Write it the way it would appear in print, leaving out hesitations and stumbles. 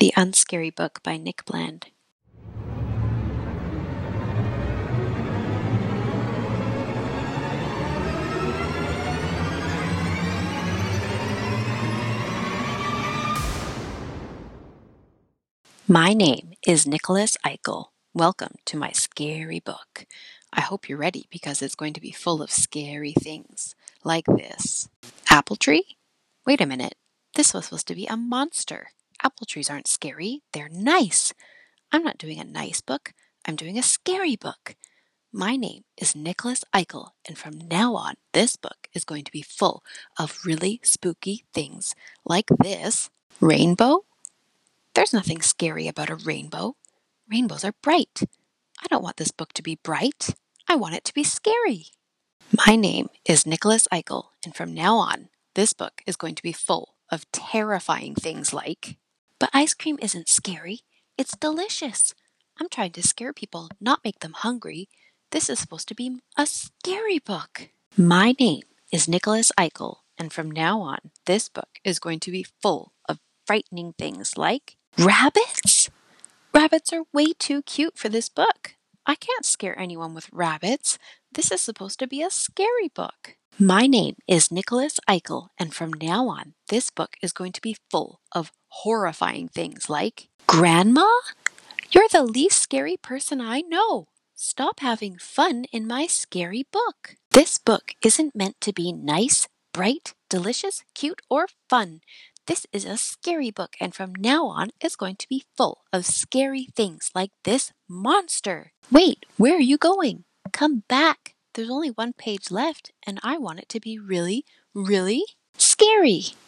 The Unscary Book by Nick Bland. My name is Nicholas Eichel. Welcome to my scary book. I hope you're ready because it's going to be full of scary things like this. Apple tree? Wait a minute. This was supposed to be a monster. Apple trees aren't scary, they're nice. I'm not doing a nice book, I'm doing a scary book. My name is Nicholas Eichel, and from now on, this book is going to be full of really spooky things like this. Rainbow? There's nothing scary about a rainbow. Rainbows are bright. I don't want this book to be bright, I want it to be scary. My name is Nicholas Eichel, and from now on, this book is going to be full of terrifying things like... But ice cream isn't scary. It's delicious. I'm trying to scare people, not make them hungry. This is supposed to be a scary book. My name is Nicholas Eichel, and from now on, this book is going to be full of frightening things like rabbits. Rabbits are way too cute for this book. I can't scare anyone with rabbits. This is supposed to be a scary book. My name is Nicholas Eichel, and from now on, this book is going to be full of horrifying things like Grandma? You're the least scary person I know. Stop having fun in my scary book. This book isn't meant to be nice, bright, delicious, cute, or fun. This is a scary book, and from now on, it's going to be full of scary things like this monster. Wait, where are you going? Come back. There's only one page left, and I want it to be really, really scary.